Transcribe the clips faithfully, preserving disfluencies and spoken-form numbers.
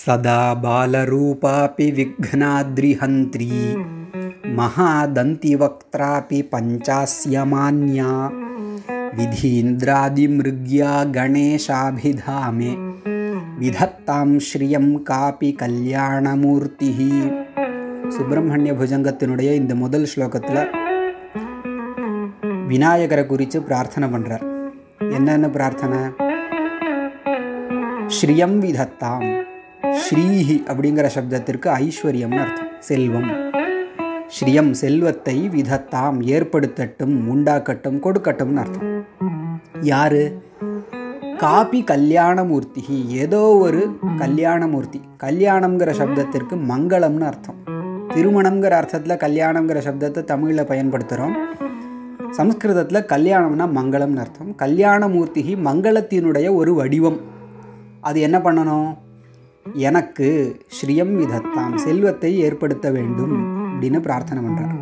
சதா பாலரூபாபி விக்னாத்ரிஹந்த்ரீ மகாதந்திவக்த்ராபி பஞ்சாஸ்ய மான்யா விதீந்திராதிமிருக்யா கணேஷாபிதாமே விதத்தாம் ஸ்ரீயம் காபி கல்யாணமூர்த்தி. சுப்பிரமணிய புஜங்கத்தினுடைய இந்த முதல் ஸ்லோகத்தில் விநாயகரை குறித்து பிரார்த்தனை பண்ணுறார். என்னென்ன பிரார்த்தனை? ஸ்ரீயம் விதத்தாம். ஸ்ரீஹி அப்படிங்கிற சப்தத்திற்கு ஐஸ்வர்யம்னு அர்த்தம், செல்வம். ஸ்ரீயம் செல்வத்தை, விதத்தாம் ஏற்படுத்தட்டும், உண்டாக்கட்டும், கொடுக்கட்டும்னு அர்த்தம். யாரு? காபி கல்யாணமூர்த்தி, ஏதோ ஒரு கல்யாணமூர்த்தி. கல்யாணம்ங்கிற சப்தத்திற்கு மங்களம்னு அர்த்தம். திருமணம்ங்கிற அர்த்தத்தில் கல்யாணம்ங்கிற சப்தத்தை தமிழில் பயன்படுத்துகிறோம். சம்ஸ்கிருதத்தில் கல்யாணம்னா மங்களம்னு அர்த்தம். கல்யாணமூர்த்தி மங்களத்தினுடைய ஒரு வடிவம். அது என்ன பண்ணணும்? எனக்கு ஸ்ரீயம் விதத்தாம், செல்வத்தை ஏற்படுத்த வேண்டும் அப்படின்னு பிரார்த்தனை பண்ணுறார்.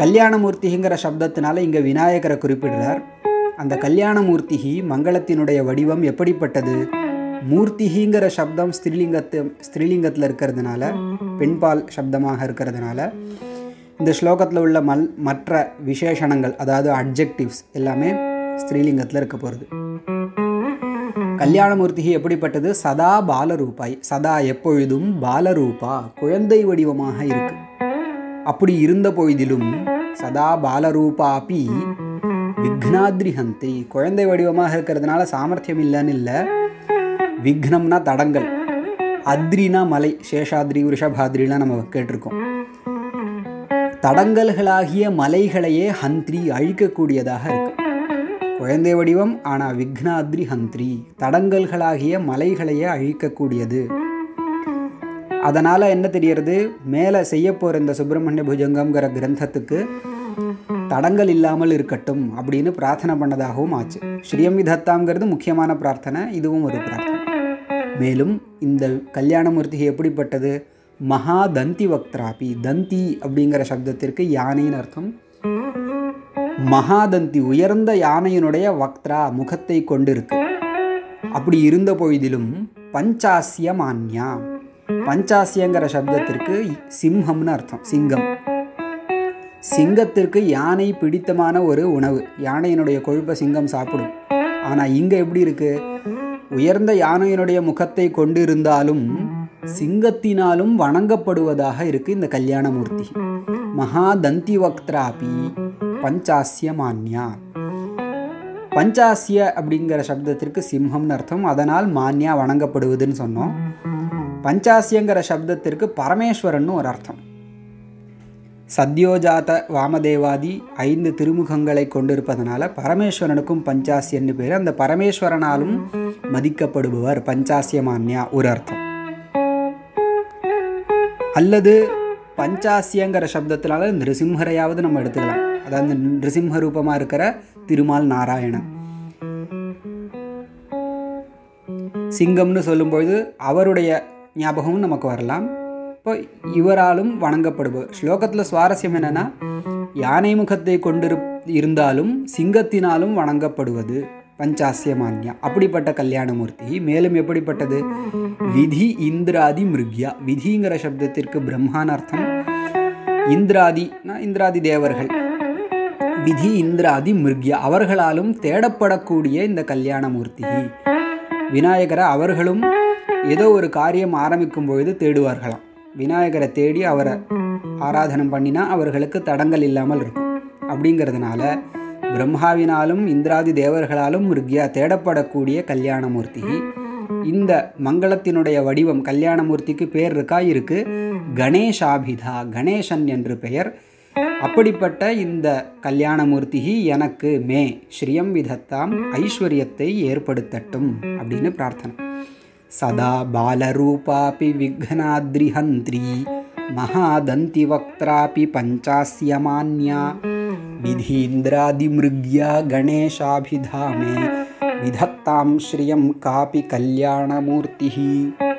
கல்யாணமூர்த்திங்கிற சப்தத்தினால இங்கே விநாயகரை குறிப்பிடுறார். அந்த கல்யாணமூர்த்தி மங்களத்தினுடைய வடிவம் எப்படிப்பட்டது? மூர்த்திங்கிற சப்தம் ஸ்திரீலிங்கத்து ஸ்திரீலிங்கத்தில் இருக்கிறதுனால, பெண்பால் சப்தமாக இருக்கிறதுனால, இந்த ஸ்லோகத்தில் உள்ள மல் மற்ற விசேஷணங்கள், அதாவது அட்ஜெக்டிவ்ஸ் எல்லாமே ஸ்திரீலிங்கத்தில் இருக்க போகிறது. கல்யாணமூர்த்தி எப்படிப்பட்டது? சதா பாலரூபாய், சதா எப்பொழுதும், பாலரூபா குழந்தை வடிவமாக இருக்கு. அப்படி இருந்த பொழுதிலும் சதா பாலரூபாபி விக்னாத்ரிஹந்தி, குழந்தை வடிவமாக இருக்கிறதுனால சாமர்த்தியம் இல்லைன்னு இல்லை. விக்னம்னா தடங்கள், அத்ரினா மலை, சேஷாத்ரி ரிஷபாத்ரிலாம் நம்ம கேட்டிருக்கோம். தடங்கல்களாகிய மலைகளையே ஹந்திரி அழிக்கக்கூடியதாக இருக்கு. குழந்தை வடிவம், ஆனால் விக்னாத்ரி ஹந்திரி, தடங்கல்களாகிய மலைகளையே அழிக்கக்கூடியது. அதனால் என்ன தெரியறது? மேலே செய்ய போகிற இந்த சுப்பிரமணிய புஜங்கம்ங்கிற கிரந்தத்துக்கு தடங்கள் இல்லாமல் இருக்கட்டும் அப்படின்னு பிரார்த்தனை பண்ணதாகவும் ஆச்சு. ஸ்ரீயம் விதத்தாங்கிறது முக்கியமான பிரார்த்தனை, இதுவும் ஒரு பிரார்த்தனை. மேலும் இந்த கல்யாணமூர்த்தி எப்படிப்பட்டது? மகா தந்தி வக்த்ராபி, தந்தி அப்படிங்கிற சப்தத்திற்கு யானைன்னு அர்த்தம். மகாதந்தி உயர்ந்த யானையினுடைய வக்த்ரா முகத்தை கொண்டிருக்கு. அப்படி இருந்த பொழுதிலும் பஞ்சாசிய மான்யா, பஞ்சாசியங்கிற சப்தத்திற்கு சிம்ஹம்னு அர்த்தம், சிங்கம். சிங்கத்திற்கு யானை பிடித்தமான ஒரு உணவு, யானையினுடைய கொழுப்பை சிங்கம் சாப்பிடும். ஆனால் இங்கே எப்படி இருக்கு? உயர்ந்த யானையினுடைய முகத்தை கொண்டிருந்தாலும் சிங்கத்தினாலும் வணங்கப்படுவதாக இருக்குது இந்த கல்யாணமூர்த்தி. மகாதந்தி வக்த்ராபி பஞ்சாசிய மான்யா. பஞ்சாசிய அப்படிங்கிற சப்தத்திற்கு சிம்ஹம்னு அர்த்தம், அதனால் மான்யா வணங்கப்படுவதுன்னு சொன்னோம். பஞ்சாசியங்கிற சப்தத்திற்கு பரமேஸ்வரன் ஒரு அர்த்தம். சத்யோஜாத வாமதேவாதி ஐந்து திருமுகங்களை கொண்டிருப்பதனால பரமேஸ்வரனுக்கும் பஞ்சாசியன்னு பேர். அந்த பரமேஸ்வரனாலும் மதிக்கப்படுபவர் பஞ்சாசிய மான்யா ஒரு அர்த்தம். அல்லது பஞ்சாசியங்கிற சப்தத்தினால நிருசிம்ஹரையாவது நம்ம எடுத்துக்கலாம். அதாவது நிருசிம்ஹ ரூபமாக இருக்கிற திருமால் நாராயணன். சிங்கம்னு சொல்லும்பொழுது அவருடைய ஞாபகமும் நமக்கு வரலாம். இப்போ இவராலும் வணங்கப்படுபவர். ஸ்லோகத்தில் சுவாரஸ்யம் என்னென்னா, யானை முகத்தை கொண்டிரு இருந்தாலும் சிங்கத்தினாலும் வணங்கப்படுவது பஞ்சாசிய மான்யா. அப்படிப்பட்ட கல்யாணமூர்த்தி மேலும் எப்படிப்பட்டது? விதி இந்திராதி மிருக்யா, விதிங்கிற சப்தத்திற்கு பிரம்மான்னு அர்த்தம். இந்திராதினா இந்திராதி தேவர்கள். விதி இந்திராதி மிருக்யா, அவர்களாலும் தேடப்படக்கூடிய இந்த கல்யாணமூர்த்தி. விநாயகரை அவர்களும் ஏதோ ஒரு காரியம் ஆரம்பிக்கும் பொழுது தேடுவார்களாம். விநாயகரை தேடி அவரை ஆராதனம் பண்ணினா அவர்களுக்கு தடங்கள் இல்லாமல் இருக்கும். அப்படிங்கிறதுனால பிரம்மாவினாலும் இந்திராதி தேவர்களாலும் மிருக்யா தேடப்படக்கூடிய கல்யாணமூர்த்தி. இந்த மங்களத்தினுடைய வடிவம், கல்யாணமூர்த்திக்கு பேர் இருக்கா? இருக்கு, கணேஷாபிதா, கணேசன் என்று பெயர். அப்படிப்பட்ட இந்த கல்யாணமூர்த்தி எனக்கு மே ஸ்ரீயம் விதத்தாம், ஐஸ்வர்யத்தை ஏற்படுத்தட்டும் அப்படின்னு பிரார்த்தனை. சதா பாலரூபாபி விக்னாத்ரிஹந்த்ரி மகாதந்தி வக்த்ராபி பஞ்சாஸ்ய மான்யா விதீந்திராதிமிருக்யா கணேஷாபிதாமே விதத்தாம் ஸ்ரீயம் காபி கல்யாணமூர்த்தி.